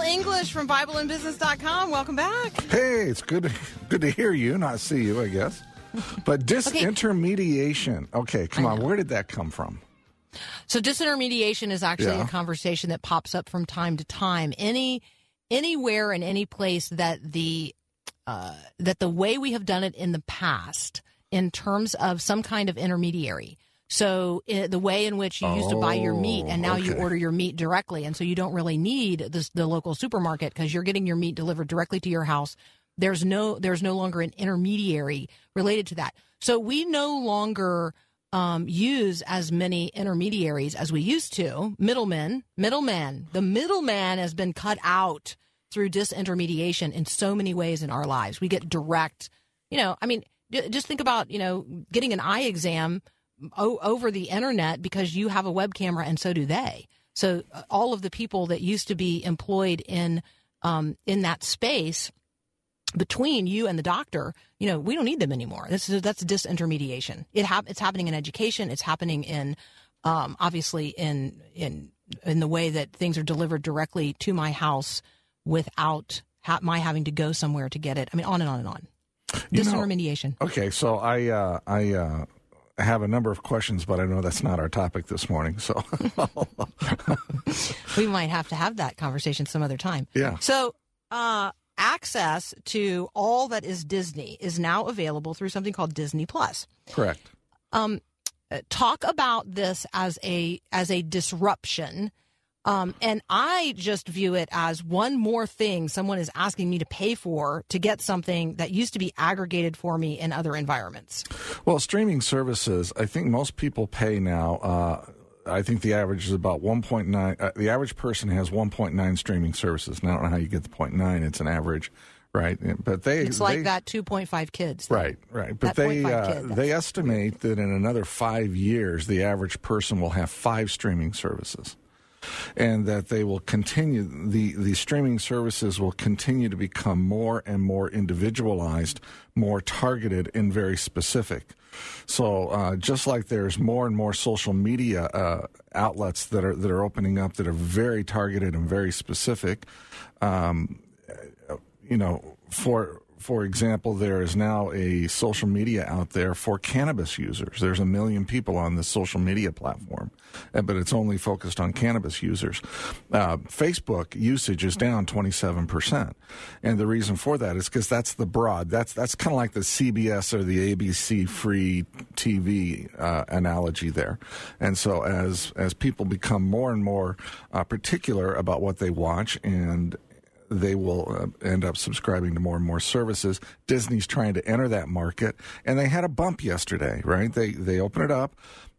Bill English from BibleInBusiness.com. Welcome back. Hey, it's good to hear you, not see you, I guess. But disintermediation. Okay, come on. Where did that come from? So disintermediation is actually a conversation that pops up from time to time. Anywhere and any place that the way we have done it in the past in terms of some kind of intermediary. So the way in which you used to buy your meat and now you order your meat directly. And so you don't really need the local supermarket because you're getting your meat delivered directly to your house. There's no longer an intermediary related to that. So we no longer use as many intermediaries as we used to. Middlemen. The middleman has been cut out through disintermediation in so many ways in our lives. We get direct, just think about, getting an eye exam over the internet because you have a web camera and so do they. So all of the people that used to be employed in that space between you and the doctor, we don't need them anymore. That's disintermediation. It's happening in education. It's happening in obviously in the way that things are delivered directly to my house without my having to go somewhere to get it. I mean, on and on and on. Disintermediation. Okay, so I have a number of questions, but I know that's not our topic this morning. So we might have to have that conversation some other time. Yeah. So access to all that is Disney is now available through something called Disney Plus. Correct. Talk about this as a disruption, and I just view it as one more thing someone is asking me to pay for to get something that used to be aggregated for me in other environments. Well, streaming services, I think most people pay now. I think the average is about 1.9. The average person has 1.9 streaming services. Now, I don't know how you get the 0.9. It's an average, right? But it's like that 2.5 kids thing. Right. But they estimate that in another 5 years, the average person will have 5 streaming services, and that they will continue. The streaming services will continue to become more and more individualized, more targeted, and very specific. So just like there's more and more social media outlets that are opening up that are very targeted and very specific, for example, there is now a social media out there for cannabis users. There's 1 million people on this social media platform, but it's only focused on cannabis users. Facebook usage is down 27%. And the reason for that is because that's the broad. That's kind of like the CBS or the ABC free TV analogy there. And so as people become more and more particular about what they watch, and they will end up subscribing to more and more services. Disney's trying to enter that market, and they had a bump yesterday, right? They opened it up,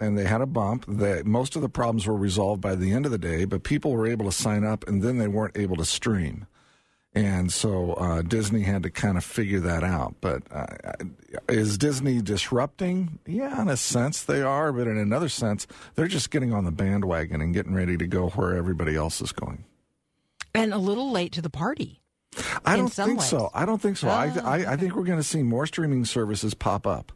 and they had a bump. Most of the problems were resolved by the end of the day, but people were able to sign up, and then they weren't able to stream. And so Disney had to kind of figure that out. But is Disney disrupting? Yeah, in a sense they are, but in another sense, they're just getting on the bandwagon and getting ready to go where everybody else is going. And a little late to the party. I don't think so. I think we're going to see more streaming services pop up.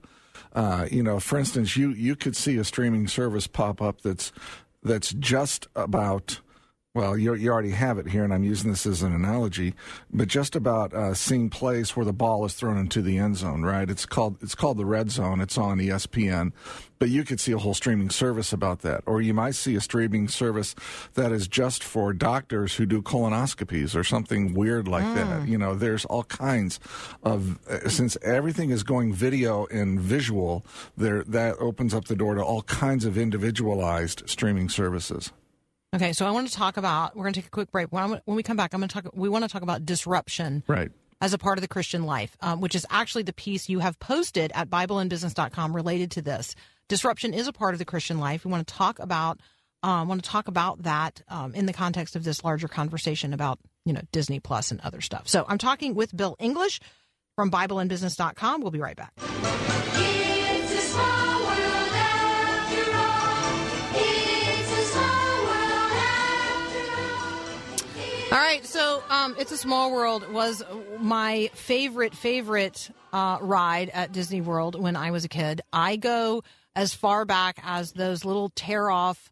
For instance, you could see a streaming service pop up that's just about, well, you already have it here, and I'm using this as an analogy, but just about seeing plays where the ball is thrown into the end zone, right? It's called the Red Zone. It's on ESPN, but you could see a whole streaming service about that. Or you might see a streaming service that is just for doctors who do colonoscopies or something weird like that. There's all kinds of, since everything is going video and visual, that opens up the door to all kinds of individualized streaming services. Okay, so I want to talk about, we're going to take a quick break. When we come back, we want to talk about disruption as a part of the Christian life, which is actually the piece you have posted at BibleInBusiness.com related to this. Disruption is a part of the Christian life. We want to talk about that in the context of this larger conversation about, Disney Plus and other stuff. So I'm talking with Bill English from BibleInBusiness.com. We'll be right back. It's a small world after all. All right, so It's a Small World was my favorite ride at Disney World when I was a kid. I go as far back as those little tear-off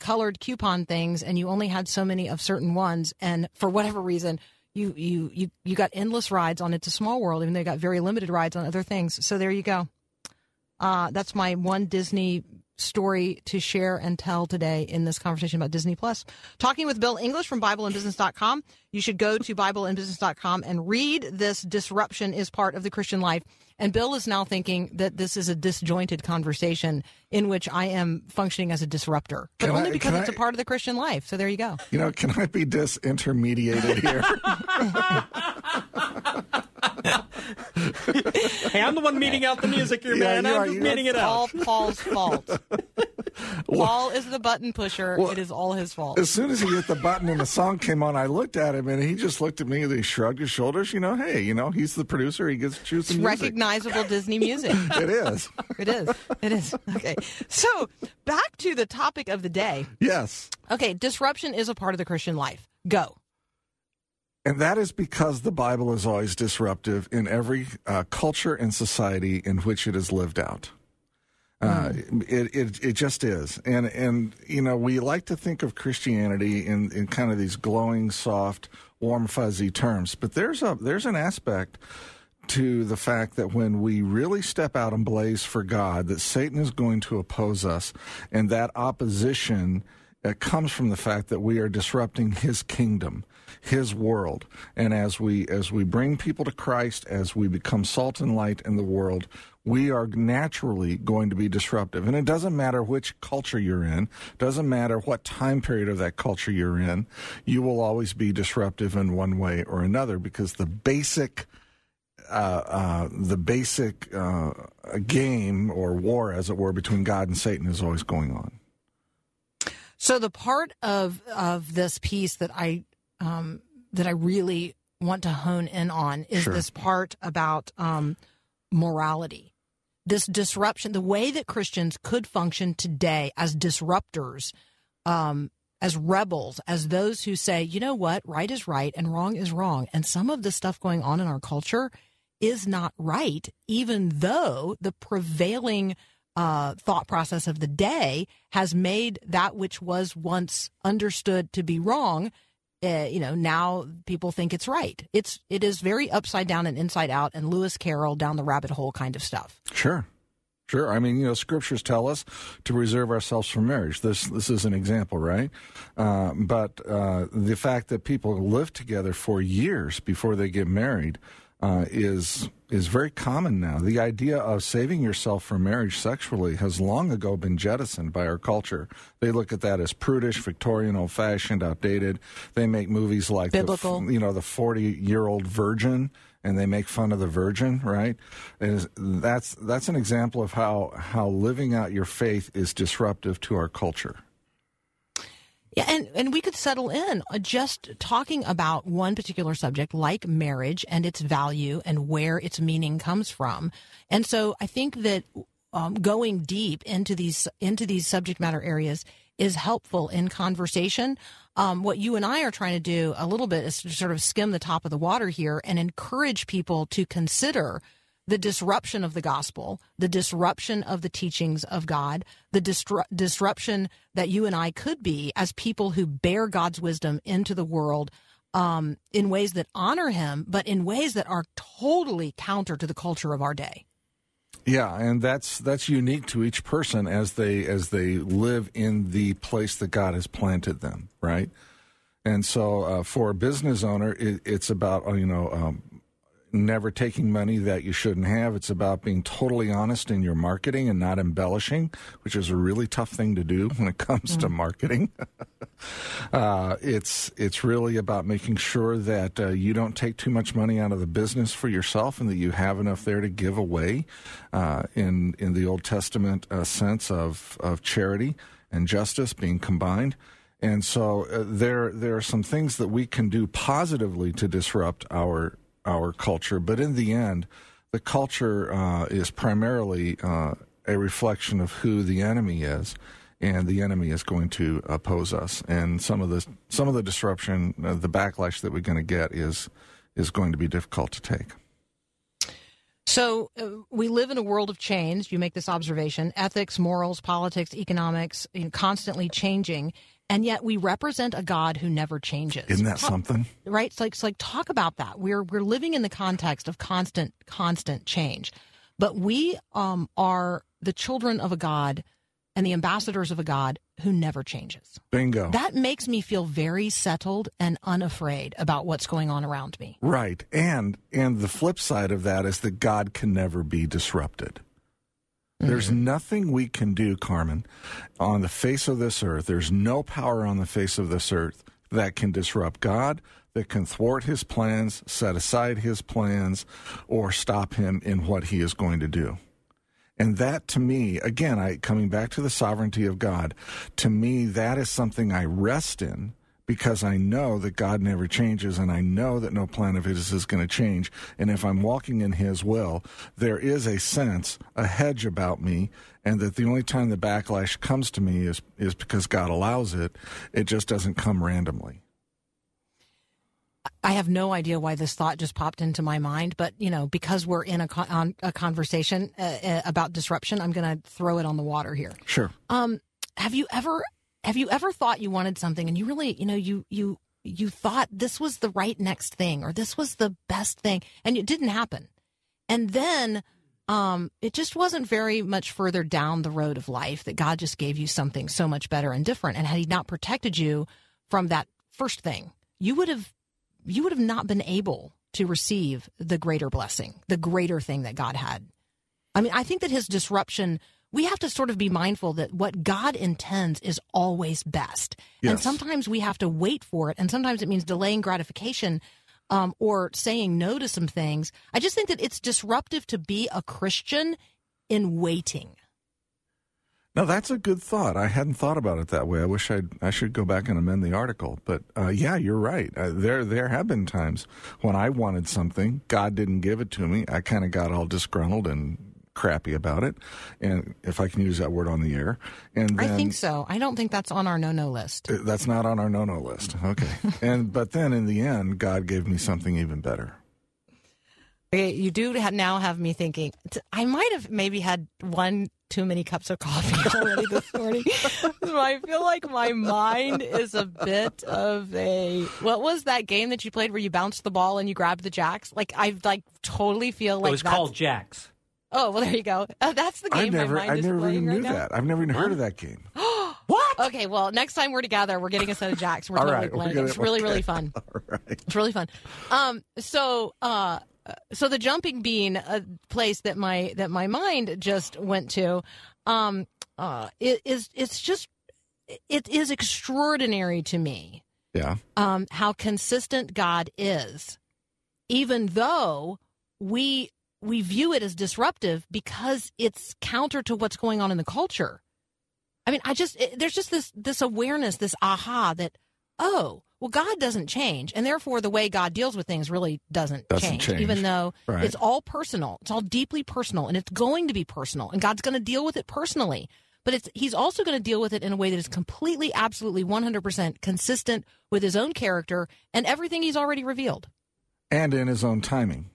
colored coupon things, and you only had so many of certain ones, and for whatever reason, you got endless rides on It's a Small World, even though you got very limited rides on other things. So there you go. That's my one Disney story to share and tell today in this conversation about Disney Plus. Talking with Bill English from BibleInBusiness.com. You should go to BibleInBusiness.com and read this. Disruption is part of the Christian life. And Bill is now thinking that this is a disjointed conversation in which I am functioning as a disruptor, but can only because it's a part of the Christian life. So there you go. You know, can I be disintermediated here? Hey, I'm the one meeting out the music here, man. Yeah, I'm just meeting it out. All Paul's fault. Paul is the button pusher. It is all his fault. As soon as he hit the button and the song came on, I looked at him, and he just looked at me, and he shrugged his shoulders. You know, hey, you know, he's the producer. He gets to choose the music. Recognizable Disney music. It is. It is. It is. Okay. So back to the topic of the day. Yes. Okay, disruption is a part of the Christian life. Go. And that is because the Bible is always disruptive in every culture and society in which it is lived out. It just is. And you know, we like to think of Christianity in kind of these glowing, soft, warm, fuzzy terms. But there's an aspect to the fact that when we really step out and blaze for God, that Satan is going to oppose us, and that opposition comes from the fact that we are disrupting his kingdom, his world. And as we bring people to Christ, as we become salt and light in the world, we are naturally going to be disruptive. And it doesn't matter which culture you're in, doesn't matter what time period of that culture you're in, you will always be disruptive in one way or another, because the basic game or war, as it were, between God and Satan is always going on. So the part of this piece that I really want to hone in on is this part about morality, this disruption, the way that Christians could function today as disruptors, as rebels, as those who say, you know what, right is right and wrong is wrong. And some of the stuff going on in our culture is not right, even though the prevailing thought process of the day has made that which was once understood to be wrong. Now people think it's right. It is very upside down and inside out, and Lewis Carroll down the rabbit hole kind of stuff. Sure. I mean, you know, scriptures tell us to reserve ourselves for marriage. This is an example, right? But the fact that people live together for years before they get married is very common now. The idea of saving yourself for marriage sexually has long ago been jettisoned by our culture. They look at that as prudish, Victorian, old-fashioned, outdated. They make movies like biblical, the 40-year-old virgin, and they make fun of the virgin, right? And that's an example of how living out your faith is disruptive to our culture. Yeah, and we could settle in just talking about one particular subject like marriage and its value and where its meaning comes from. And so I think that going deep into these subject matter areas is helpful in conversation. What you and I are trying to do a little bit is to sort of skim the top of the water here and encourage people to consider the disruption of the gospel, the disruption of the teachings of God, the disruption that you and I could be as people who bear God's wisdom into the world in ways that honor him, but in ways that are totally counter to the culture of our day. Yeah, and that's unique to each person as they live in the place that God has planted them, right? And so for a business owner, it's about, never taking money that you shouldn't have. It's about being totally honest in your marketing and not embellishing, which is a really tough thing to do when it comes to marketing. It's really about making sure that you don't take too much money out of the business for yourself and that you have enough there to give away in the Old Testament sense of charity and justice being combined. And so there are some things that we can do positively to disrupt our culture, but in the end, the culture is primarily a reflection of who the enemy is, and the enemy is going to oppose us. And some of the disruption, the backlash that we're going to get is going to be difficult to take. So we live in a world of change. You make this observation. Ethics, morals, politics, economics, you know, constantly changing. And yet we represent a God who never changes. Isn't that something? Right? It's like talk about that. We're living in the context of constant change. But we are the children of a God and the ambassadors of a God who never changes. Bingo. That makes me feel very settled and unafraid about what's going on around me. Right. And the flip side of that is that God can never be disrupted. There's nothing we can do, Carmen, on the face of this earth. There's no power on the face of this earth that can disrupt God, that can thwart his plans, set aside his plans, or stop him in what he is going to do. And that, to me, again, coming back to the sovereignty of God, to me, that is something I rest in, because I know that God never changes, and I know that no plan of his is going to change. And if I'm walking in his will, there is a sense, a hedge about me, and that the only time the backlash comes to me is because God allows it. It just doesn't come randomly. I have no idea why this thought just popped into my mind, but, you know, because we're in a conversation about disruption, I'm going to throw it on the water here. Sure. Have you ever thought you wanted something and you really, you know, you thought this was the right next thing or this was the best thing and it didn't happen. And then it just wasn't very much further down the road of life that God just gave you something so much better and different. And had he not protected you from that first thing, you would have not been able to receive the greater blessing, the greater thing that God had. I mean, I think that his disruption, we have to sort of be mindful that what God intends is always best. Yes. And sometimes we have to wait for it. And sometimes it means delaying gratification or saying no to some things. I just think that it's disruptive to be a Christian in waiting. Now, that's a good thought. I hadn't thought about it that way. I wish I should go back and amend the article. But, yeah, you're right. There have been times when I wanted something, God didn't give it to me. I kind of got all disgruntled and crappy about it, and if I can use that word on the air. And then, I think so. I don't think that's on our no-no list. That's not on our no-no list. Okay. But then in the end, God gave me something even better. Okay, you do now have me thinking. I might have maybe had one too many cups of coffee already this morning. So I feel like my mind is a bit of a... What was that game that you played where you bounced the ball and you grabbed the jacks? Like, I like totally feel like it was called jacks. Oh, well, there you go. Oh, that's the game I never even knew that. I've never even heard of that game. What? Okay, well, next time we're together, we're getting a set of jacks. We're totally playing. It's really, really fun. All right. It's really fun. So the jumping bean place that my mind just went to, it is extraordinary to me. Yeah. How consistent God is, even though we view it as disruptive because it's counter to what's going on in the culture. I mean, there's just this awareness, this aha that, oh, well, God doesn't change. And therefore, the way God deals with things really doesn't change, even though It's all personal. It's all deeply personal, and it's going to be personal, and God's going to deal with it personally. But he's also going to deal with it in a way that is completely, absolutely, 100% consistent with his own character and everything he's already revealed. And in his own timing.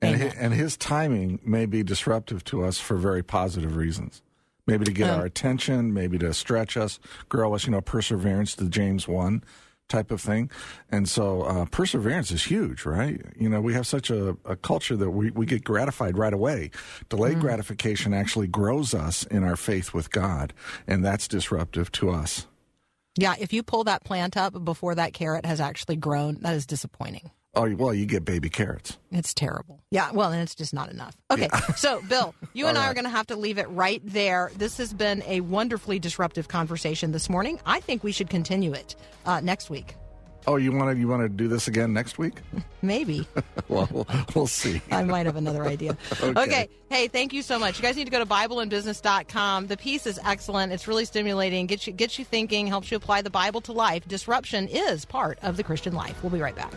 And his timing may be disruptive to us for very positive reasons. Maybe to get our attention, maybe to stretch us, grow us, you know, perseverance, the James 1 type of thing. And so perseverance is huge, right? You know, we have such a culture that we get gratified right away. Delayed gratification actually grows us in our faith with God, and that's disruptive to us. Yeah, if you pull that plant up before that carrot has actually grown, that is disappointing. Oh, well, you get baby carrots. It's terrible. Yeah, well, and it's just not enough. Okay, yeah. So, Bill, you and I are going to have to leave it right there. This has been a wonderfully disruptive conversation this morning. I think we should continue it next week. Oh, you want to do this again next week? Maybe. Well, we'll see. I might have another idea. Okay. Hey, thank you so much. You guys need to go to BibleInBusiness.com. The piece is excellent. It's really stimulating. Gets you thinking, helps you apply the Bible to life. Disruption is part of the Christian life. We'll be right back.